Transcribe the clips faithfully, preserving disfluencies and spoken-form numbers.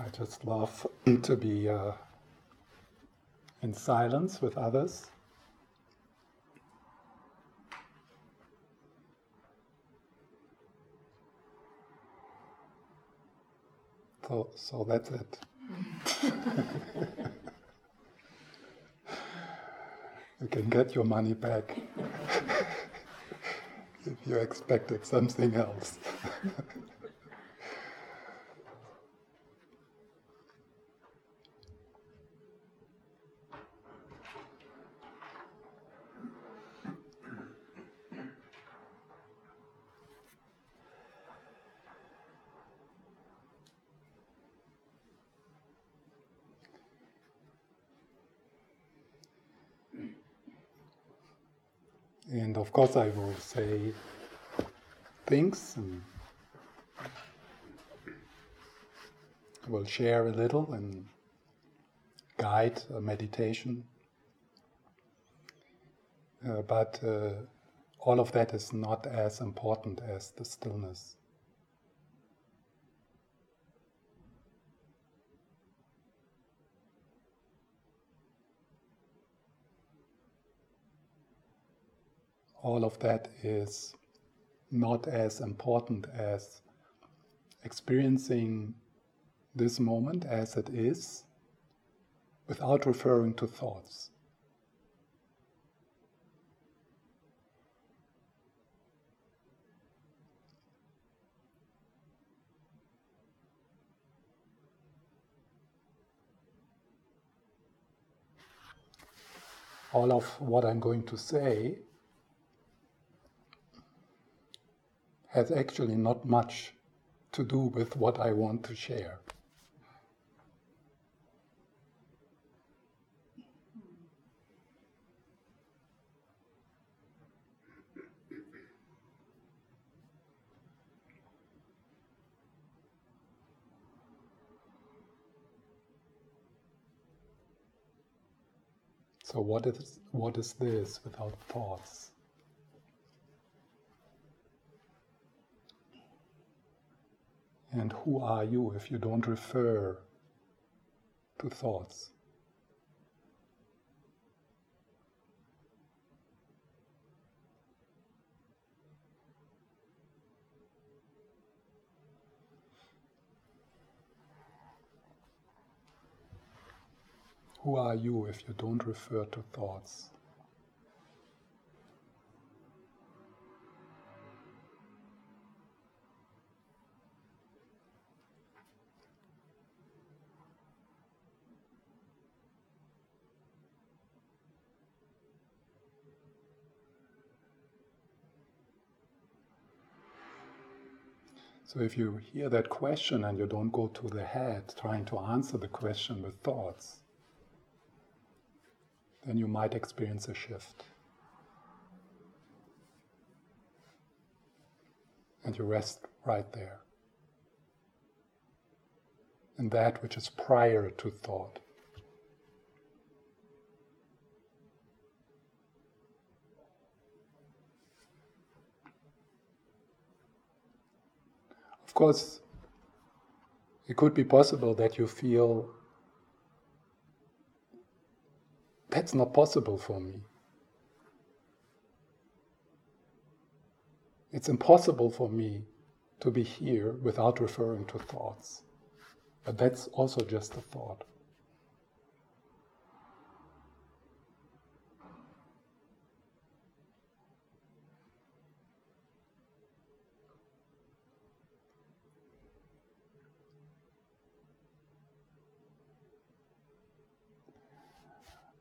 I just love to be uh, in silence with others. So, so that's it. You can get your money back if you expected something else. And of course I will say things and I will share a little and guide a meditation. Uh, but uh, all of that is not as important as the stillness. All of that is not as important as experiencing this moment as it is, without referring to thoughts. All of what I'm going to say has actually not much to do with what I want to share. So what is what is this without thoughts? And who are you if you don't refer to thoughts? Who are you if you don't refer to thoughts? So if you hear that question and you don't go to the head trying to answer the question with thoughts, then you might experience a shift. And you rest right there. And that which is prior to thought. Of course, it could be possible that you feel, that's not possible for me. It's impossible for me to be here without referring to thoughts. But that's also just a thought.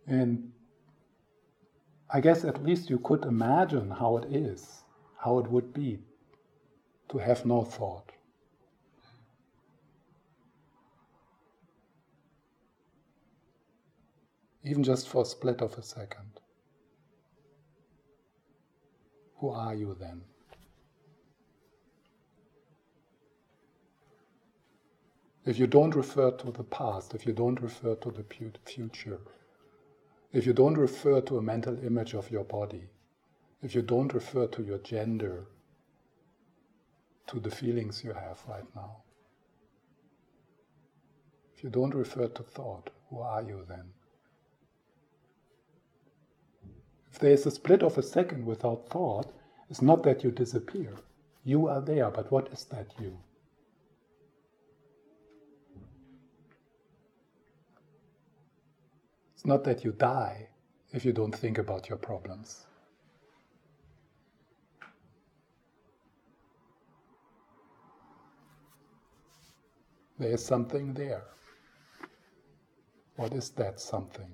And I guess at least you could imagine how it is, how it would be to have no thought. Even just for a split of a second. Who are you then? If you don't refer to the past, if you don't refer to the future, if you don't refer to a mental image of your body, if you don't refer to your gender, to the feelings you have right now, If you don't refer to thought, who are you then? If there is a split of a second without thought, it's not that you disappear. You are there, but what is that you? It's not that you die if you don't think about your problems. There is something there. What is that something?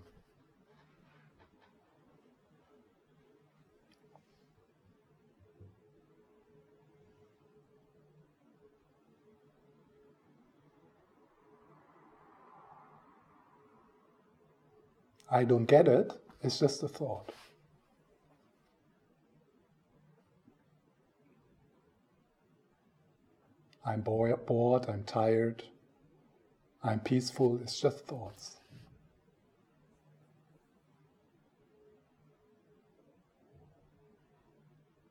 I don't get it, it's just a thought. I'm bored, I'm tired, I'm peaceful, it's just thoughts.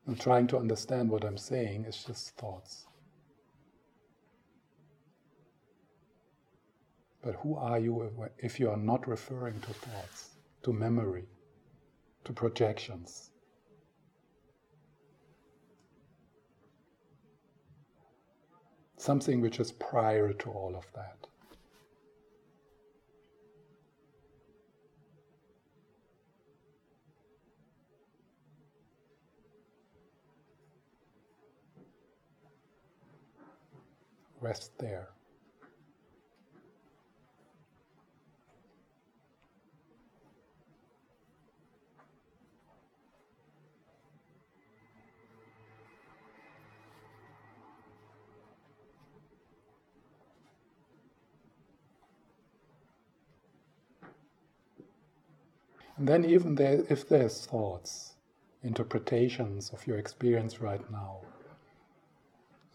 I'm trying to understand what I'm saying, it's just thoughts. But who are you if you are not referring to thoughts, to memory, to projections? Something which is prior to all of that. Rest there. And then even there, if there's thoughts, interpretations of your experience right now,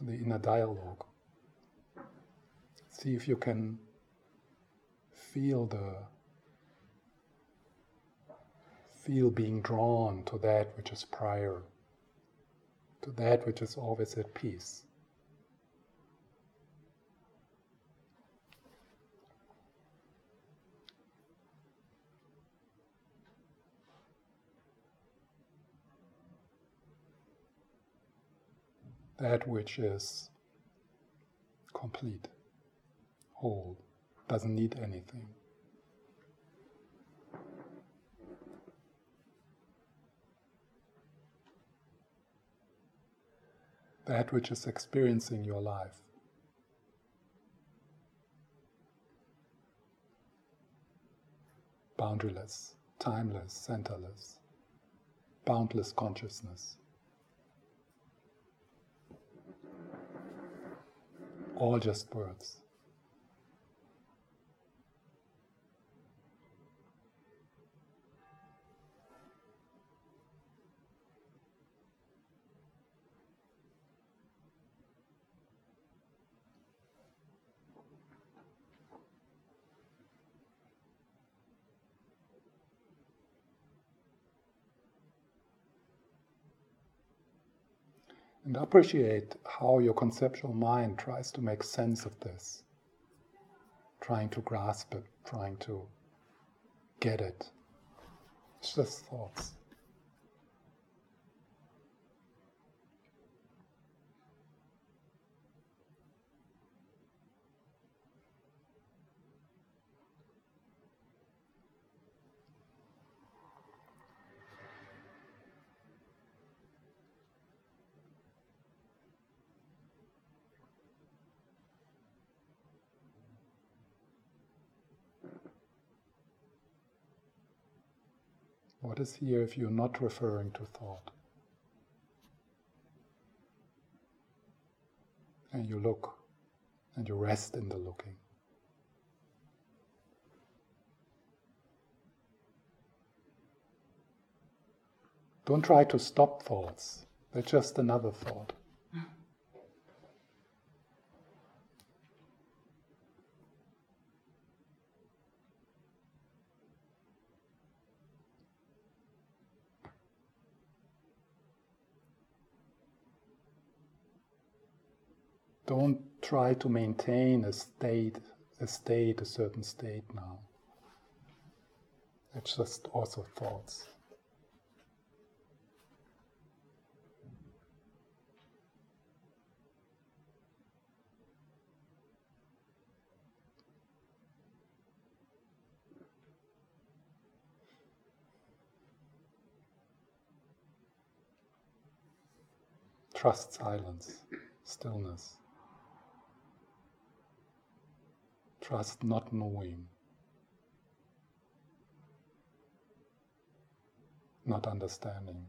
the inner dialogue, see if you can feel the feel being drawn to that which is prior, to that which is always at peace. That which is complete, whole, doesn't need anything. That which is experiencing your life. Boundaryless, timeless, centerless, boundless consciousness. All just words. And appreciate how your conceptual mind tries to make sense of this, trying to grasp it, trying to get it. It's just thoughts. What is here if you're not referring to thought? And you look, and you rest in the looking. Don't try to stop thoughts. They're just another thought. Don't try to maintain a state a state, a certain state now. It's just also thoughts. Trust silence, stillness. Trust not knowing, not understanding.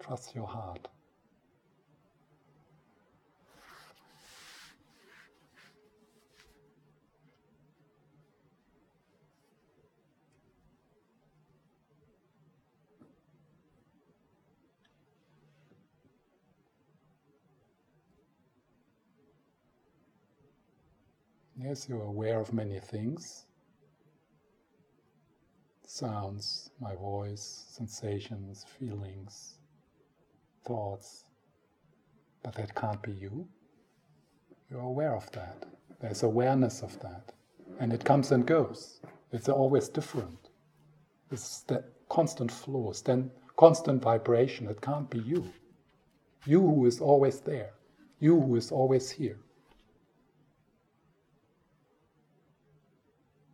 Trust your heart. Yes, you are aware of many things, sounds, my voice, sensations, feelings, thoughts, but that can't be you. You're aware of that. There's awareness of that, and it comes and goes. It's always different. It's the constant flow, constant vibration. It can't be you. You who is always there, you who is always here.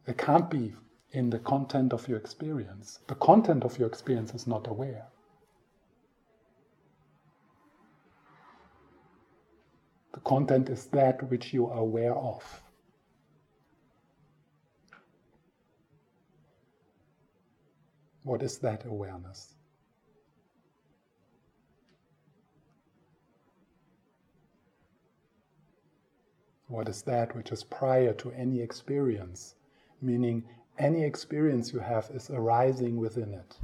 It can't be in the content of your experience. The content of your experience is not aware. The content is that which you are aware of. What is that awareness? What is that which is prior to any experience? Meaning, any experience you have is arising within it.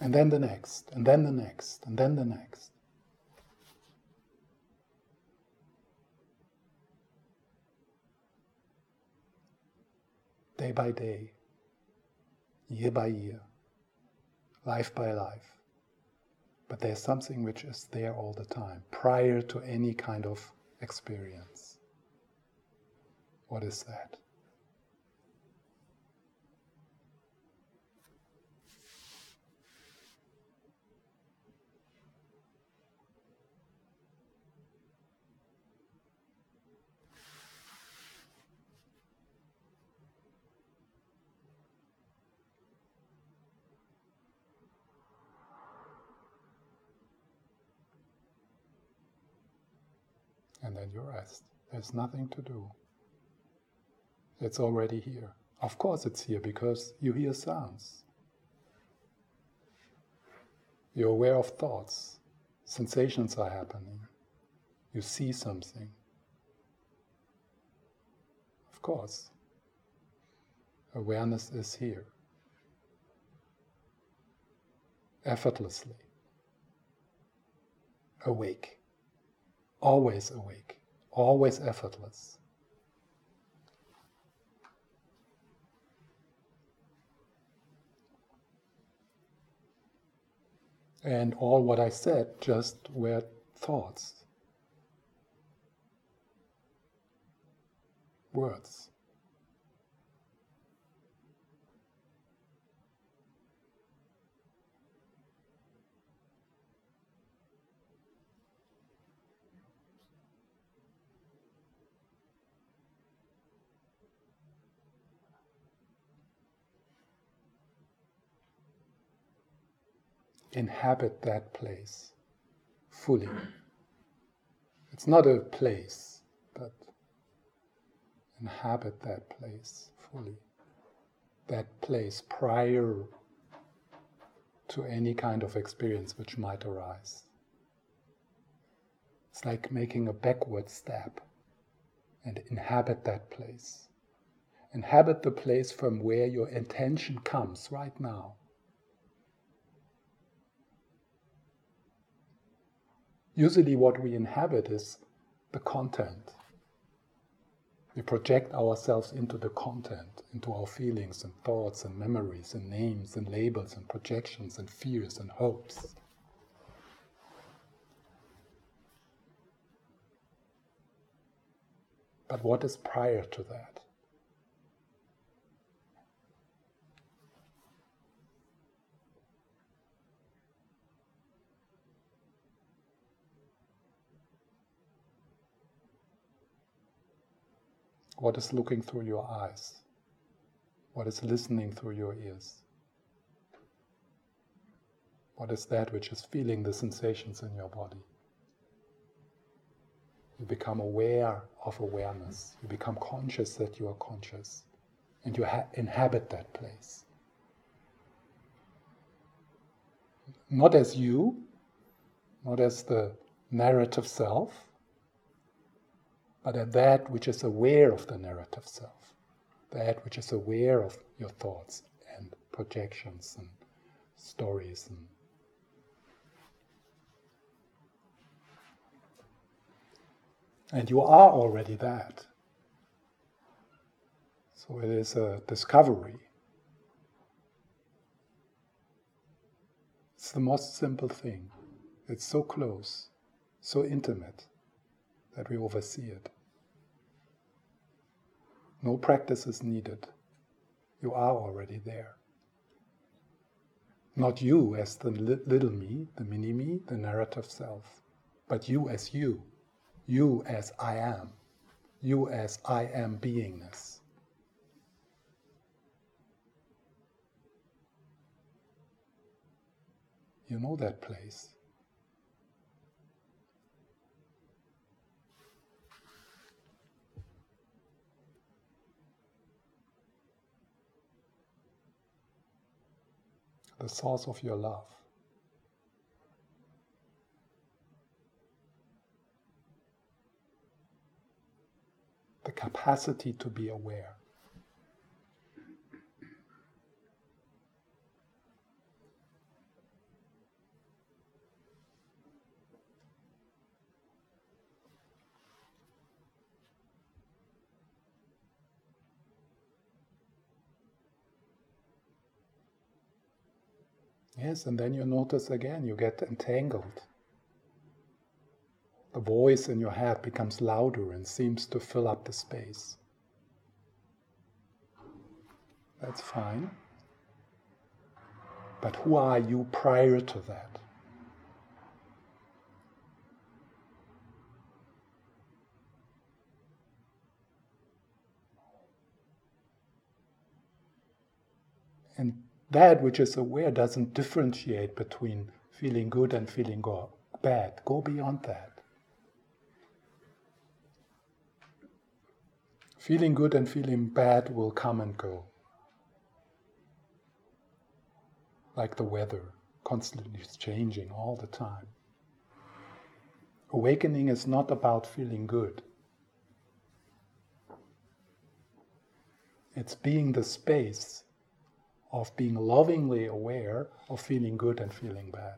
And then the next, and then the next, and then the next. Day by day, year by year, life by life. But there's something which is there all the time, prior to any kind of experience. What is that? And then you rest. There's nothing to do. It's already here. Of course it's here, because you hear sounds. You're aware of thoughts. Sensations are happening. You see something. Of course. Awareness is here. Effortlessly. Awake. Always awake, always effortless. And all what I said just were thoughts, words. Inhabit that place fully. It's not a place, but inhabit that place fully. That place prior to any kind of experience which might arise. It's like making a backward step and inhabit that place. Inhabit the place from where your intention comes right now. Usually what we inhabit is the content. We project ourselves into the content, into our feelings and thoughts and memories and names and labels and projections and fears and hopes. But what is prior to that? What is looking through your eyes? What is listening through your ears? What is that which is feeling the sensations in your body? You become aware of awareness. You become conscious that you are conscious, and you ha- inhabit that place. Not as you, not as the narrative self, but at that which is aware of the narrative self, that which is aware of your thoughts and projections and stories. And and you are already that. So it is a discovery. It's the most simple thing. It's so close, so intimate, that we oversee it. No practice is needed. You are already there. Not you as the little me, the mini me, the narrative self, but you as you, you as I am, you as I am beingness. You know that place. The source of your love. The capacity to be aware. Yes, and then you notice again, you get entangled. The voice in your head becomes louder and seems to fill up the space. That's fine. But who are you prior to that? And that which is aware doesn't differentiate between feeling good and feeling go- bad. Go beyond that. Feeling good and feeling bad will come and go. Like the weather, constantly changing all the time. Awakening is not about feeling good. It's being the space of being lovingly aware of feeling good and feeling bad.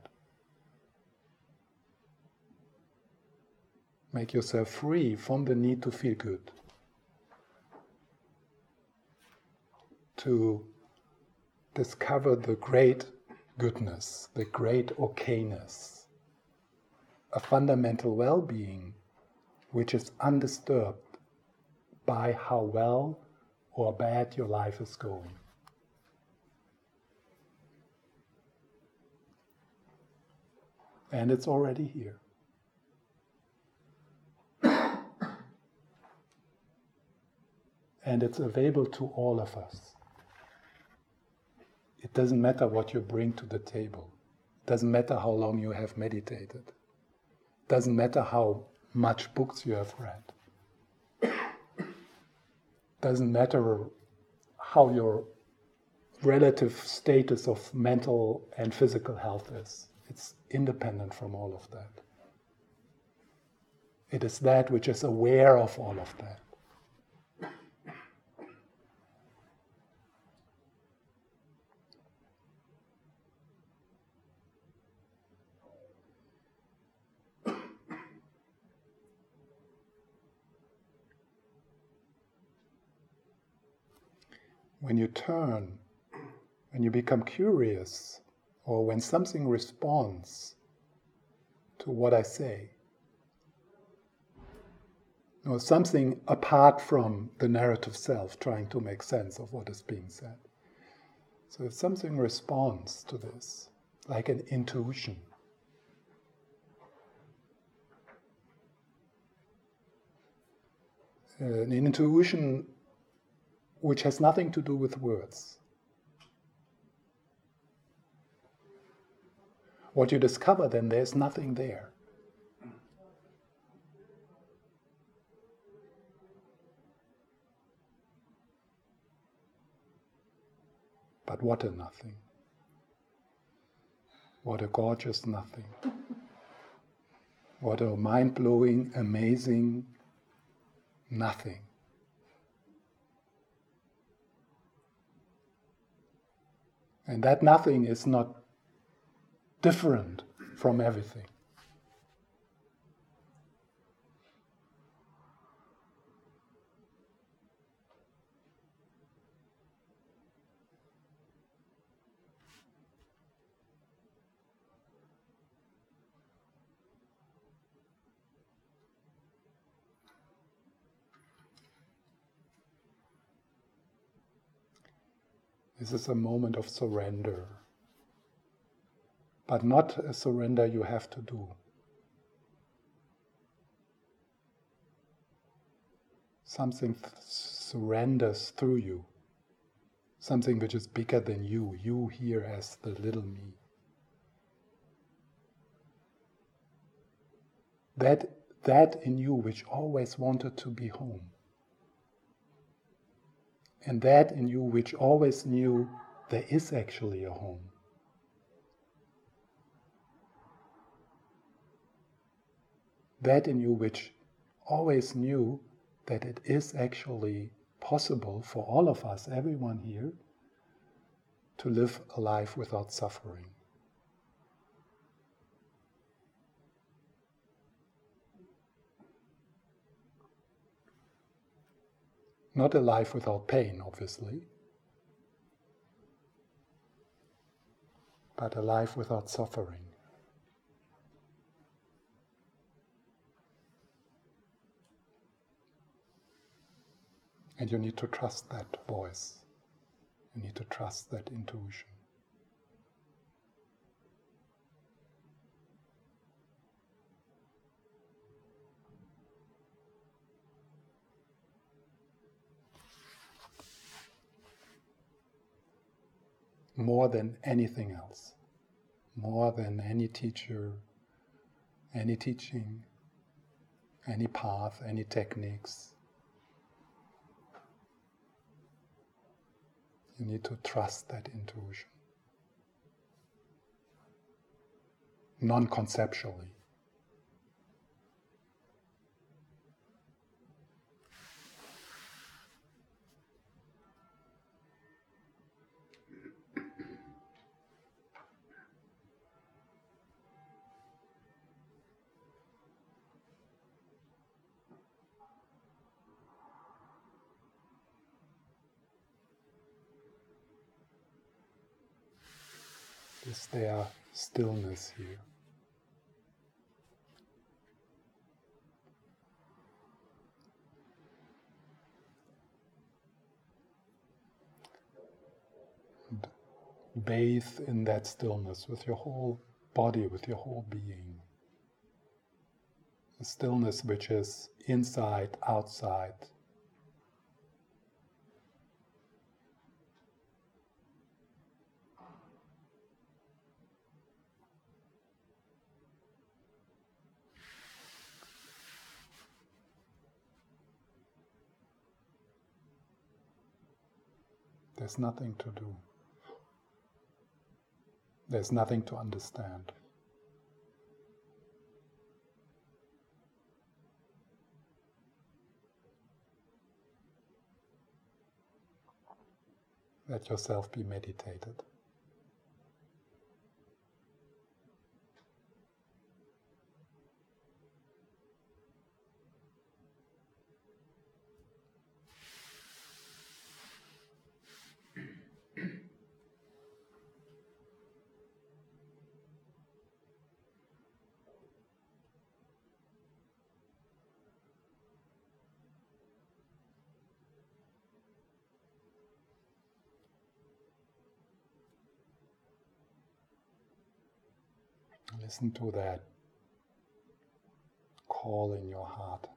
Make yourself free from the need to feel good, to discover the great goodness, the great okayness, a fundamental well-being which is undisturbed by how well or bad your life is going. And it's already here. And it's available to all of us. It doesn't matter what you bring to the table. It doesn't matter how long you have meditated. It doesn't matter how much books you have read. It doesn't matter how your relative status of mental and physical health is. It's independent from all of that. It is that which is aware of all of that. When you turn, when you become curious, or when something responds to what I say, you know, something apart from the narrative self trying to make sense of what is being said. So if something responds to this, like an intuition, an intuition which has nothing to do with words. What you discover then, there's nothing there. But what a nothing. What a gorgeous nothing. What a mind-blowing, amazing nothing. And that nothing is not different from everything. This is a moment of surrender, but not a surrender you have to do. Something th- surrenders through you, something which is bigger than you, you here as the little me. That, that in you which always wanted to be home. And that in you which always knew there is actually a home. That in you which always knew that it is actually possible for all of us, everyone here, to live a life without suffering. Not a life without pain, obviously, but a life without suffering. And you need to trust that voice. You need to trust that intuition. More than anything else, more than any teacher, any teaching, any path, any techniques. You need to trust that intuition, non-conceptually. Is there stillness here? And bathe in that stillness with your whole body, with your whole being. A stillness which is inside, outside. There's nothing to do. There's nothing to understand. Let yourself be meditated. Listen to that call in your heart.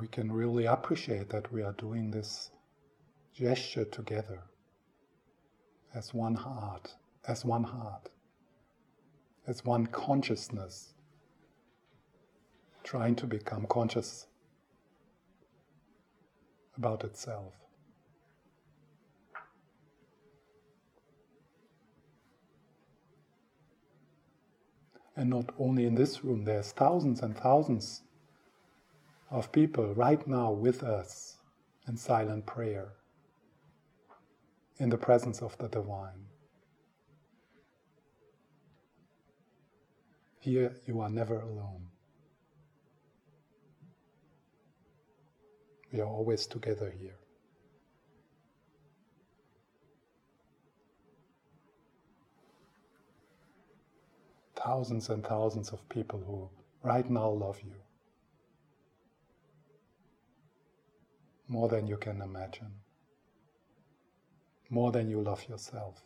We can really appreciate that we are doing this gesture together as one heart, as one heart, as one consciousness, trying to become conscious about itself. And not only in this room, there's thousands and thousands of people right now with us in silent prayer, in the presence of the Divine. Here you are never alone. We are always together here. Thousands and thousands of people who right now love you. More than you can imagine, more than you love yourself.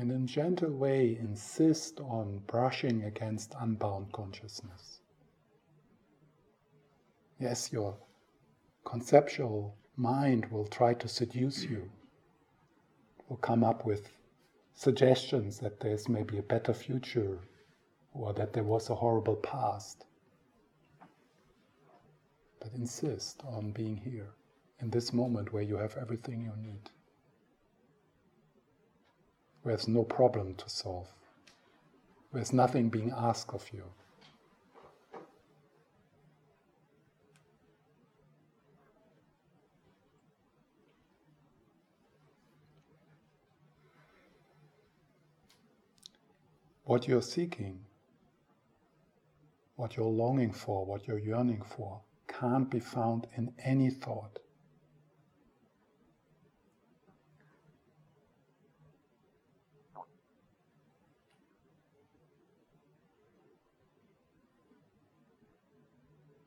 And in a gentle way, insist on brushing against unbound consciousness. Yes, your conceptual mind will try to seduce you, will come up with suggestions that there's maybe a better future, or that there was a horrible past. But insist on being here, in this moment where you have everything you need. There's no problem to solve. There's nothing being asked of you. What you're seeking, what you're longing for, what you're yearning for, can't be found in any thought.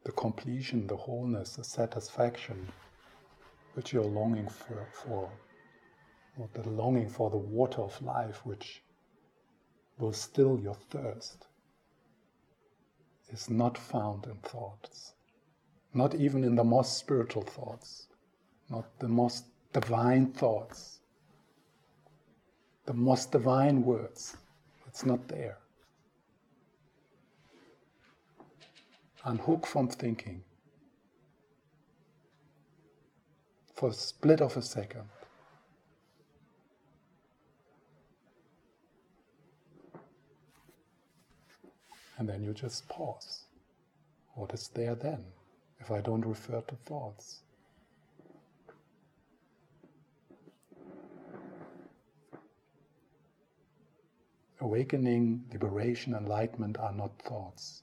The completion, the wholeness, the satisfaction which you're longing for, for, or the longing for the water of life which will still your thirst, is not found in thoughts, not even in the most spiritual thoughts, not the most divine thoughts, the most divine words. It's not there. Unhook from thinking for a split of a second. And then you just pause. What is there then, if I don't refer to thoughts? Awakening, liberation, enlightenment are not thoughts.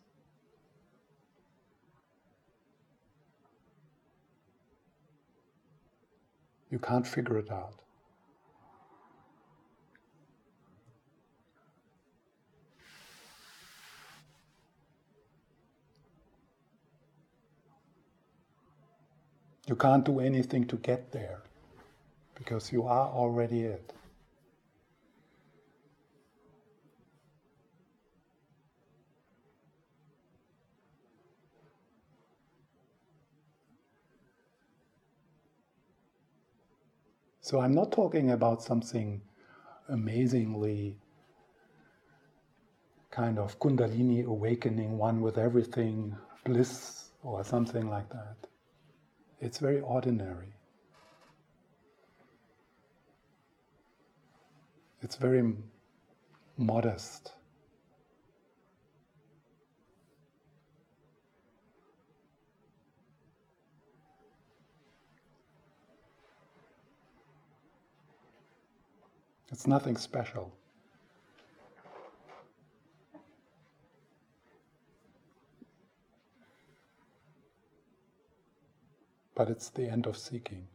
You can't figure it out. You can't do anything to get there, because you are already it. So I'm not talking about something amazingly kind of Kundalini awakening, one with everything, bliss, or something like that. It's very ordinary. It's very modest. It's nothing special. But it's the end of seeking.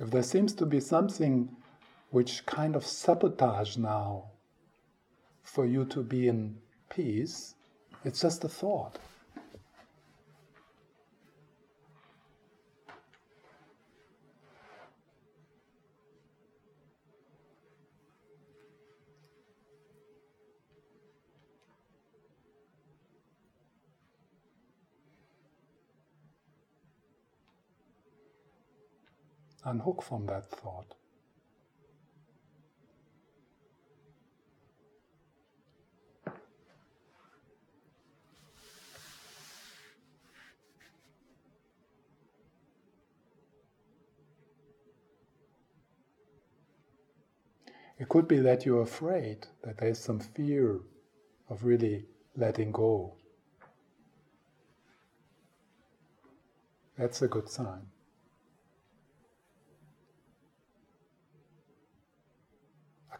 If there seems to be something which kind of sabotage now for you to be in peace, it's just a thought. Unhook from that thought. It could be that you're afraid, that there's some fear of really letting go. That's a good sign.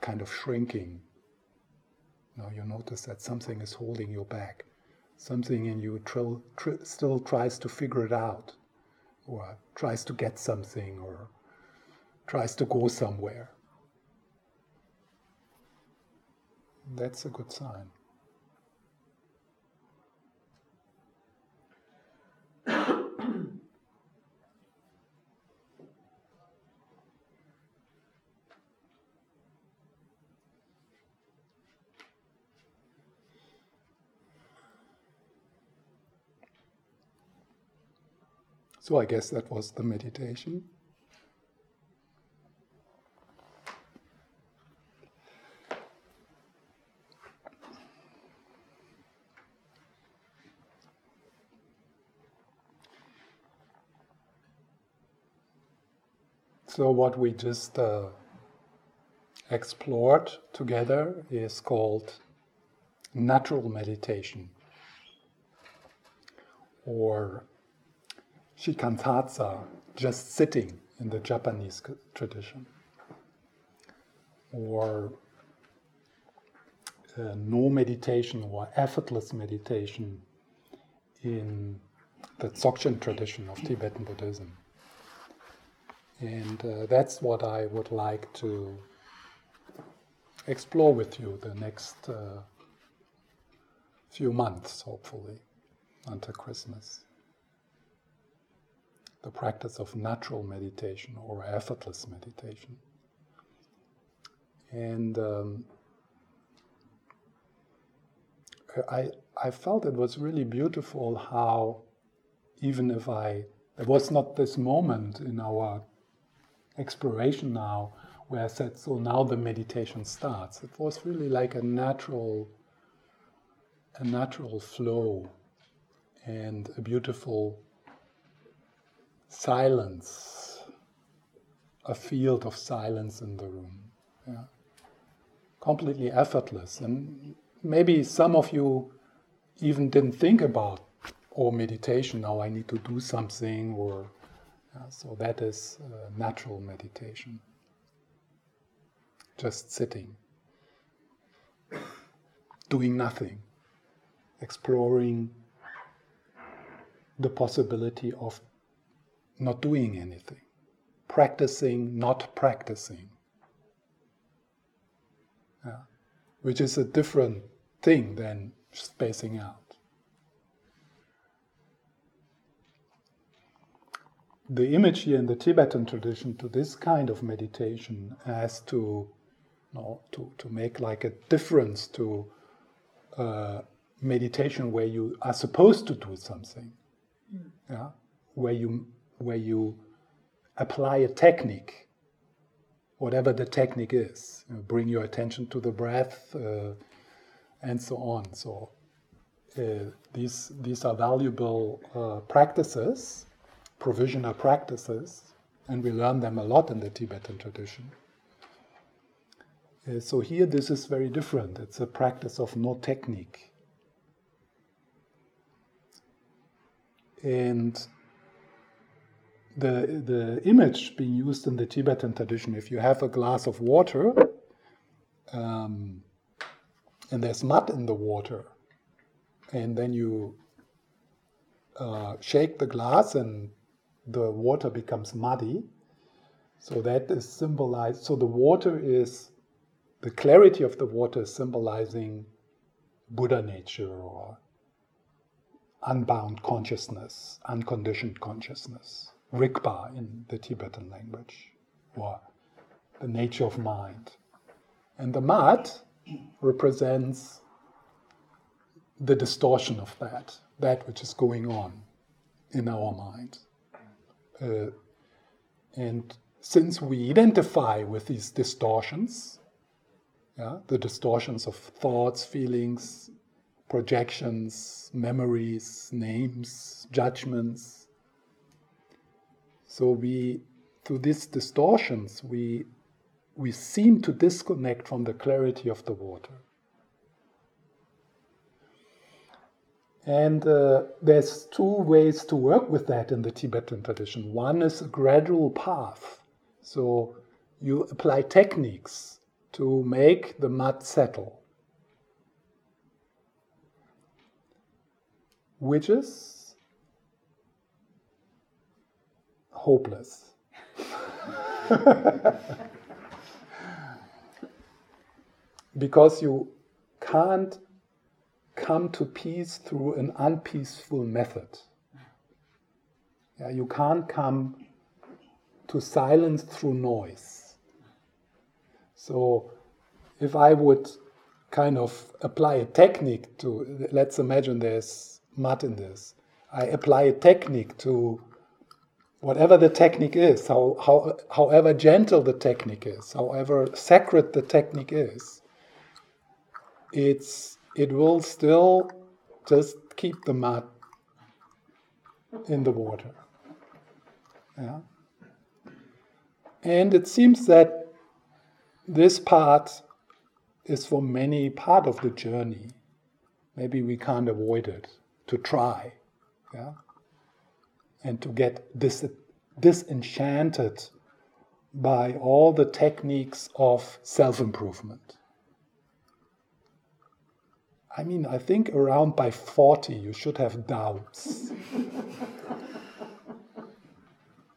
Kind of shrinking. Now you notice that something is holding you back. Something in you tr- tr- still tries to figure it out, or tries to get something, or tries to go somewhere. That's a good sign. So I guess that was the meditation. So what we just uh, explored together is called natural meditation, or shikantatsa, just sitting in the Japanese tradition, or uh, no meditation or effortless meditation in the Dzogchen tradition of Tibetan Buddhism. And uh, that's what I would like to explore with you the next uh, few months, hopefully, until Christmas. The practice of natural meditation or effortless meditation. And um, I I felt it was really beautiful how, even if I, there was not this moment in our exploration now where I said, so now the meditation starts. It was really like a natural, a natural flow and a beautiful silence, a field of silence in the room. Yeah. Completely effortless. And maybe some of you even didn't think about, oh, meditation, now I need to do something, or yeah, so that is uh, natural meditation. Just sitting, doing nothing, exploring the possibility of not doing anything, practicing, not practicing. Yeah. Which is a different thing than spacing out. The image here in the Tibetan tradition to this kind of meditation as to, you know, to, to make like a difference to uh, meditation where you are supposed to do something, yeah? where you where you apply a technique, whatever the technique is. You know, bring your attention to the breath, uh, and so on. So uh, these, these are valuable uh, practices, provisional practices, and we learn them a lot in the Tibetan tradition. Uh, so here this is very different. It's a practice of no technique. And The, the image being used in the Tibetan tradition, if you have a glass of water um, and there's mud in the water, and then you uh, shake the glass and the water becomes muddy, so that is symbolized. So the water is, the clarity of the water is symbolizing Buddha nature or unbound consciousness, unconditioned consciousness. Rigpa in the Tibetan language, or the nature of mind. And the mud represents the distortion of that, that which is going on in our mind. Uh, and since we identify with these distortions, yeah, the distortions of thoughts, feelings, projections, memories, names, judgments, so we, through these distortions, we we seem to disconnect from the clarity of the water. And uh, there's two ways to work with that in the Tibetan tradition. One is a gradual path. So you apply techniques to make the mud settle, which is hopeless. Because you can't come to peace through an unpeaceful method. Yeah, you can't come to silence through noise. So if I would kind of apply a technique to, let's imagine there's mud in this, I apply a technique to whatever the technique is, how, how, however gentle the technique is, however sacred the technique is, it's it will still just keep the mud in the water. Yeah? And it seems that this part is for many part of the journey. Maybe we can't avoid it, to try. Yeah? And to get dis- disenchanted by all the techniques of self-improvement. I mean, I think around by forty you should have doubts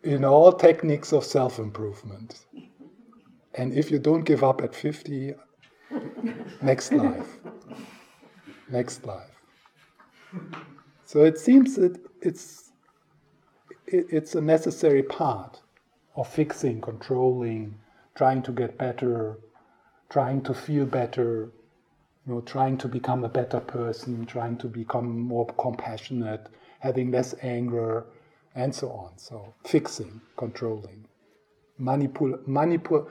in all techniques of self-improvement. And if you don't give up at fifty, next life. Next life. So it seems that it's it, it's a necessary part of fixing, controlling, trying to get better, trying to feel better, you know, trying to become a better person, trying to become more compassionate, having less anger, and so on. So fixing, controlling, manipul, manipul,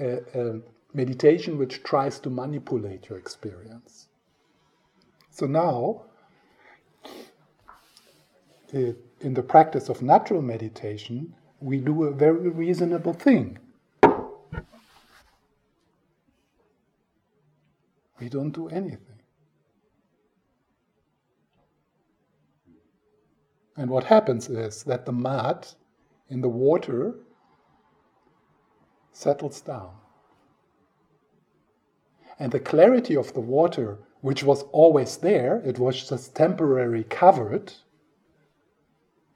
uh, uh, meditation which tries to manipulate your experience. So now, uh, in the practice of natural meditation, we do a very reasonable thing. We don't do anything. And what happens is that the mud in the water settles down. And the clarity of the water, which was always there, it was just temporarily covered,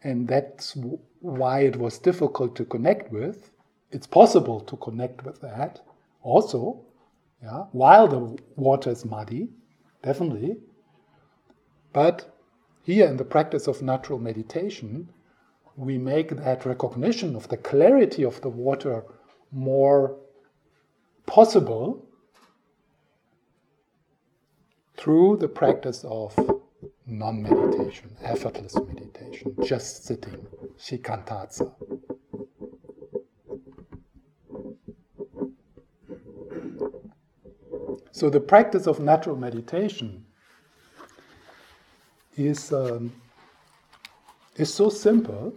and that's why it was difficult to connect with. It's possible to connect with that also, yeah, while the water is muddy, definitely. But here in the practice of natural meditation, we make that recognition of the clarity of the water more possible through the practice of non-meditation, effortless meditation, just sitting, shikantatsa. So the practice of natural meditation is um, is so simple,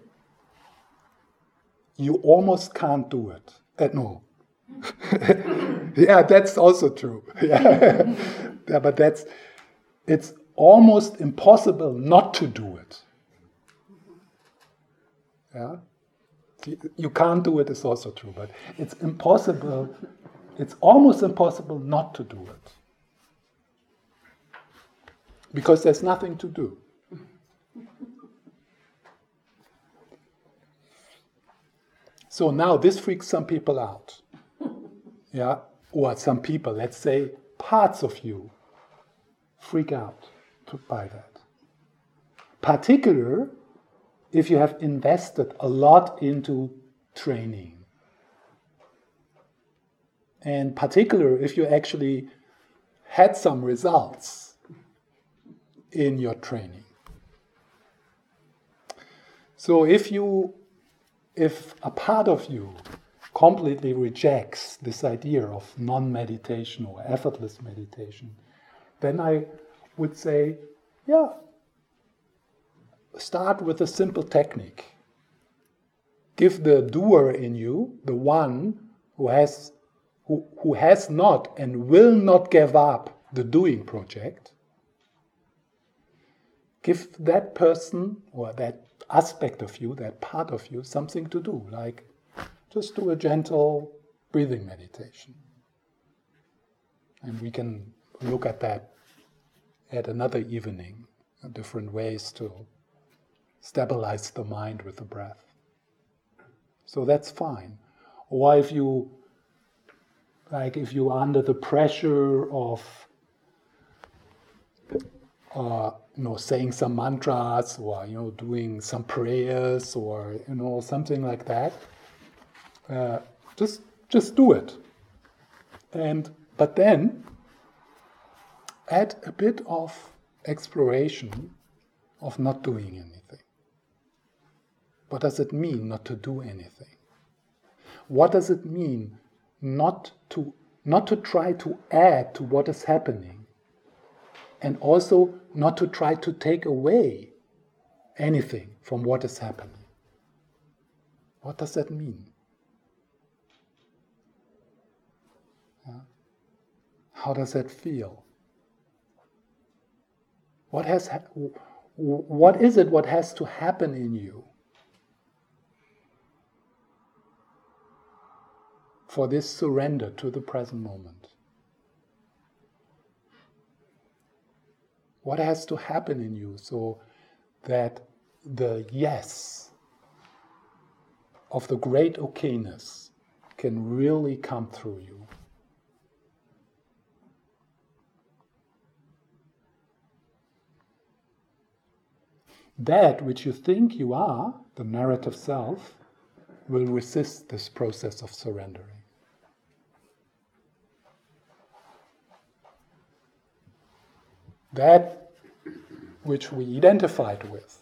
you almost can't do it. Uh, no. Yeah, that's also true. Yeah. Yeah, but that's it's almost impossible not to do it. Yeah, you can't do it is also true, but it's impossible. It's almost impossible not to do it because there's nothing to do. So now this freaks some people out. Yeah, or some people, let's say parts of you, freak out by that. Particularly if you have invested a lot into training. And particularly if you actually had some results in your training. So if you, if a part of you completely rejects this idea of non-meditation or effortless meditation, then I would say, yeah, start with a simple technique. Give the doer in you, the one who has who, who has not and will not give up the doing project, give that person or that aspect of you, that part of you, something to do, like just do a gentle breathing meditation. And we can look at that at another evening, different ways to stabilize the mind with the breath. So that's fine. Or if you, like if you're under the pressure of uh, you know, saying some mantras or, you know, doing some prayers or, you know, something like that, uh, just just do it. And but then add a bit of exploration of not doing anything. What does it mean not to do anything? What does it mean not to not to try to add to what is happening, and also not to try to take away anything from what is happening? What does that mean? Yeah. How does that feel? What has ha- what is it what has to happen in you for this surrender to the present moment? What has to happen in you so that the yes of the great okayness can really come through you. That which you think you are, the narrative self, will resist this process of surrendering. That which we identified with,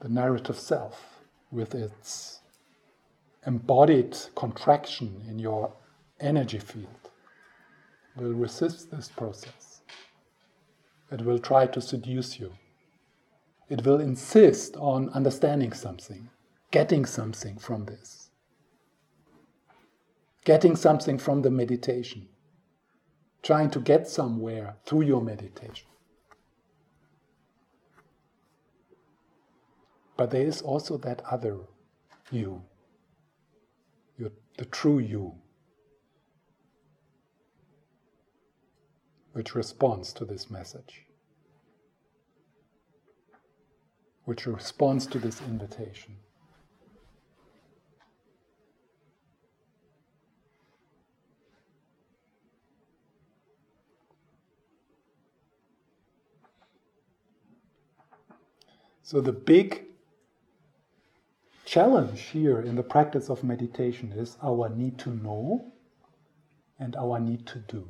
the narrative self, with its embodied contraction in your energy field, will resist this process. It will try to seduce you. It will insist on understanding something, getting something from this, getting something from the meditation, trying to get somewhere through your meditation. But there is also that other you, your, the true you, which responds to this message, which responds to this invitation. So the big challenge here in the practice of meditation is our need to know and our need to do.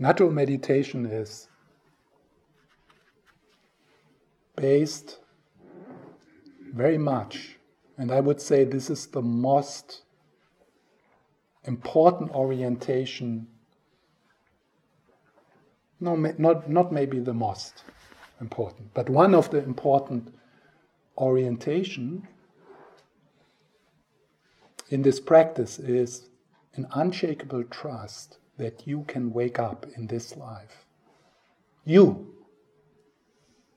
Natural meditation is based very much, and I would say this is the most important orientation, no, not, not maybe the most important, but one of the important orientation in this practice is an unshakable trust that you can wake up in this life. You.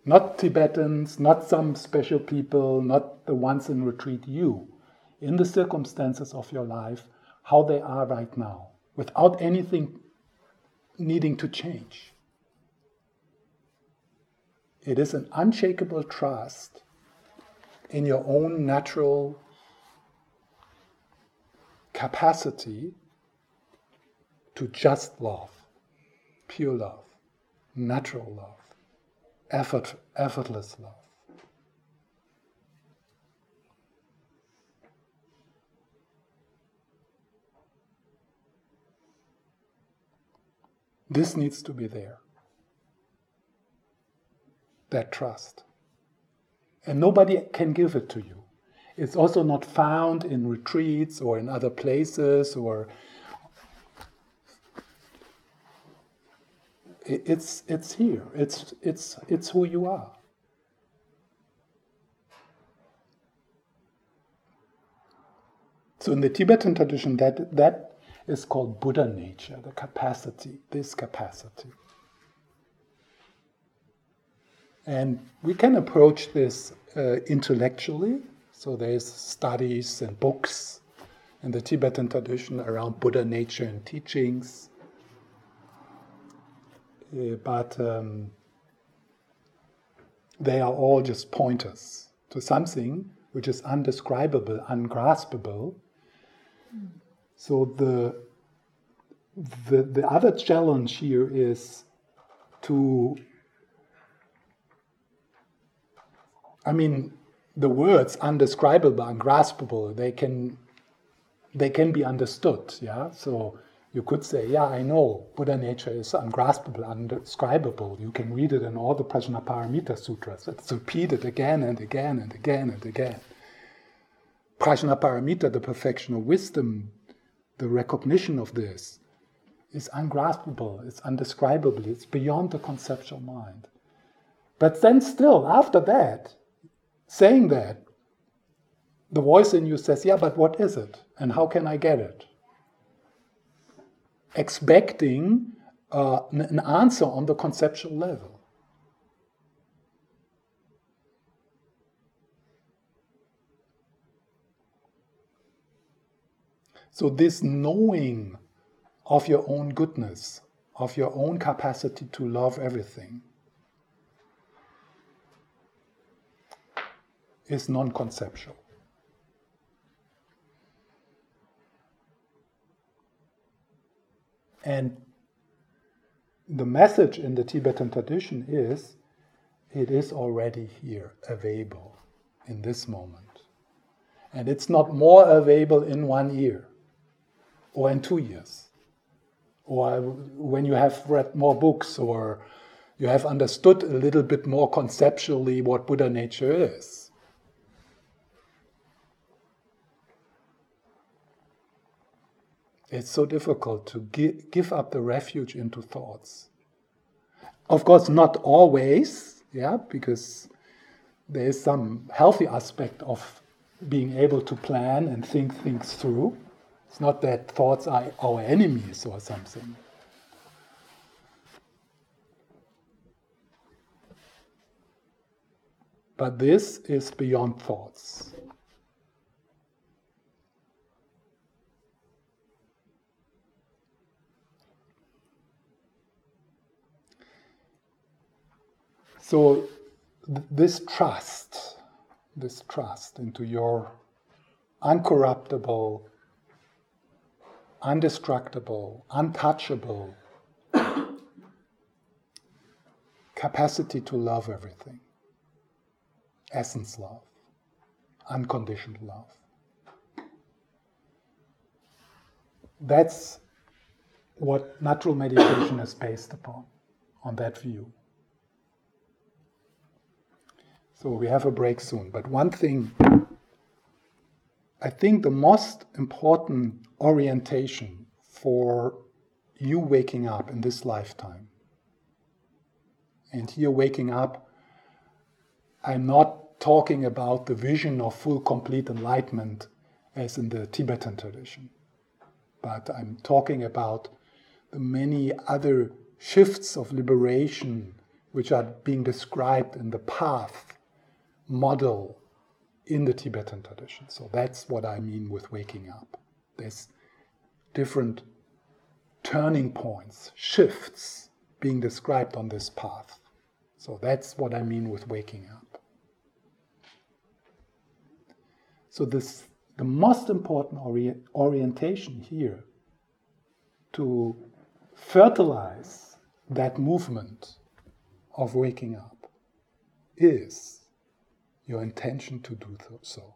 Not Tibetans, not some special people, not the ones in retreat, you. In the circumstances of your life, how they are right now, without anything needing to change. It is an unshakable trust in your own natural capacity to just love, pure love, natural love, effort, effortless love. This needs to be there, that trust. And nobody can give it to you. It's also not found in retreats or in other places or It's it's here. It's it's it's who you are. So in the Tibetan tradition, that that is called Buddha nature, the capacity, this capacity. And we can approach this uh, intellectually. So there's studies and books in the Tibetan tradition around Buddha nature and teachings. Uh, but um, they are all just pointers to something which is undescribable, ungraspable. Mm. So the, the the other challenge here is to, I mean, the words undescribable, ungraspable, they can they can be understood, yeah? So you could say, yeah, I know, Buddha nature is ungraspable, undescribable. You can read it in all the Prajnaparamita sutras. It's repeated again and again and again and again. Prajnaparamita, the perfection of wisdom, the recognition of this, is ungraspable, it's undescribable, it's beyond the conceptual mind. But then still, after that, saying that, the voice in you says, yeah, but what is it? And how can I get it? Expecting uh, an answer on the conceptual level. So this knowing of your own goodness, of your own capacity to love everything is non-conceptual. And the message in the Tibetan tradition is, it is already here, available in this moment. And it's not more available in one year, or in two years, or when you have read more books, or you have understood a little bit more conceptually what Buddha nature is. It's so difficult to gi- give up the refuge into thoughts. Of course, not always, yeah, because there is some healthy aspect of being able to plan and think things through. It's not that thoughts are our enemies or something. But this is beyond thoughts. So th- this trust, this trust into your uncorruptible, undestructible, untouchable capacity to love everything, essence love, unconditioned love. That's what natural meditation is based upon, on that view. So we have a break soon, but one thing, I think the most important orientation for you waking up in this lifetime, and here waking up, I'm not talking about the vision of full complete enlightenment as in the Tibetan tradition, but I'm talking about the many other shifts of liberation which are being described in the path model in the Tibetan tradition. So that's what I mean with waking up. There's different turning points, shifts being described on this path. So that's what I mean with waking up. So this, the most important ori- orientation here to fertilize that movement of waking up is your intention to do so.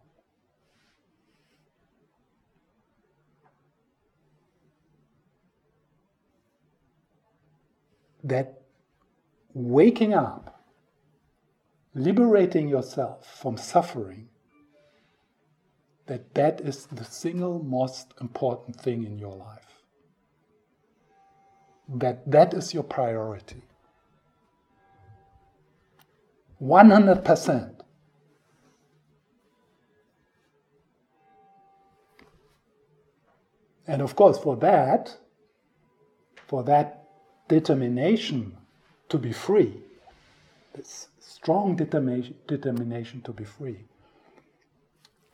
That waking up, liberating yourself from suffering, that that is the single most important thing in your life. That that is your priority. one hundred percent. And of course, for that, for that determination to be free, this strong determination, determination to be free,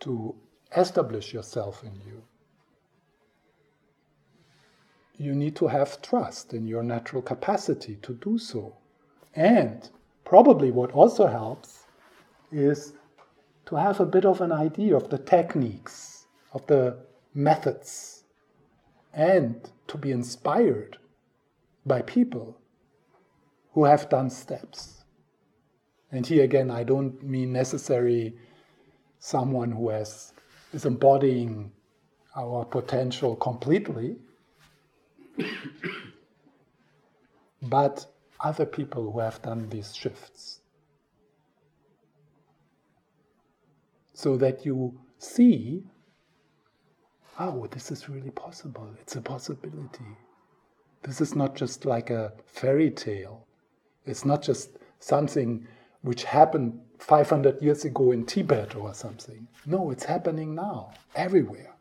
to establish yourself in you, you need to have trust in your natural capacity to do so. And probably what also helps is to have a bit of an idea of the techniques, of the methods, and to be inspired by people who have done steps. And here again, I don't mean necessarily someone who has, is embodying our potential completely, but other people who have done these shifts. So that you see, oh, this is really possible. It's a possibility. This is not just like a fairy tale. It's not just something which happened five hundred years ago in Tibet or something. No, it's happening now, everywhere.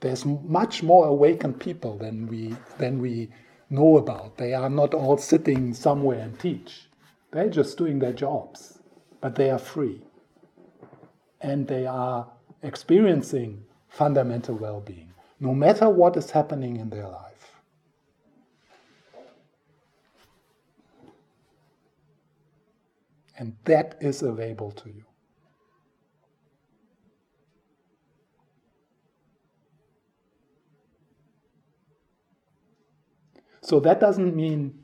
There's much more awakened people than we, than we know about. They are not all sitting somewhere and teach. They're just doing their jobs, but they are free. And they are experiencing fundamental well-being. no matter what is happening in their life. And that is available to you. So that doesn't mean,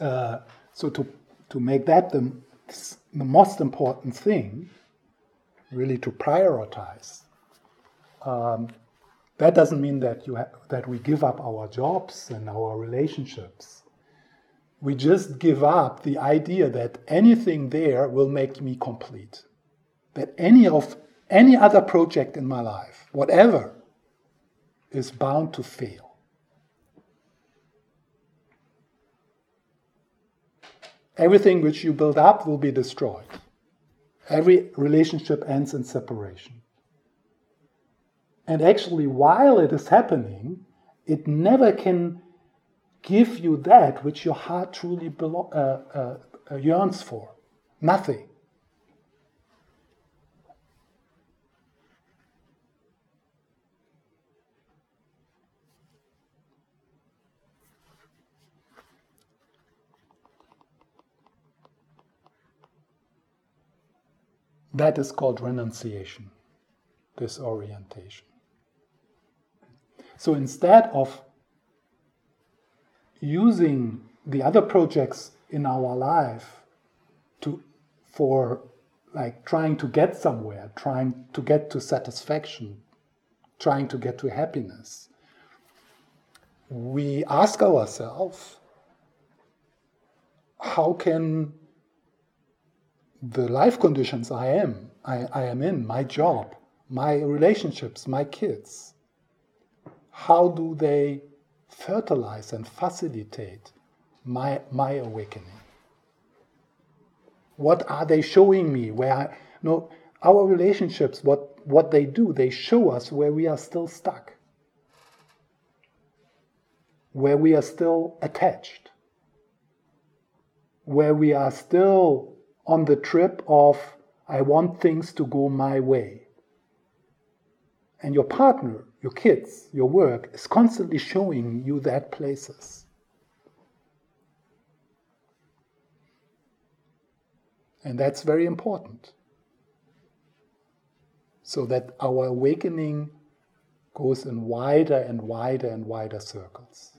uh, so to, to make that the, the most important thing, really to prioritize, um, that doesn't mean that, you ha- that we give up our jobs and our relationships. We just give up the idea that anything there will make me complete. That any of any other project in my life, whatever, is bound to fail. Everything which you build up will be destroyed. Every relationship ends in separation. And actually, while it is happening, it never can give you that which your heart truly belo- uh, uh, yearns for. Nothing. That is called renunciation, disorientation. So instead of using the other projects in our life to for like trying to get somewhere, trying to get to satisfaction, trying to get to happiness, we ask ourselves, how can the life conditions I am, I, I am in, my job, my relationships, my kids, how do they fertilize and facilitate my my awakening? What are they showing me? Where I, no, our relationships, what, what they do, they show us where we are still stuck, where we are still attached, where we are still on the trip of, I want things to go my way. And your partner, your kids, your work is constantly showing you that places. And that's very important. So that our awakening goes in wider and wider and wider circles.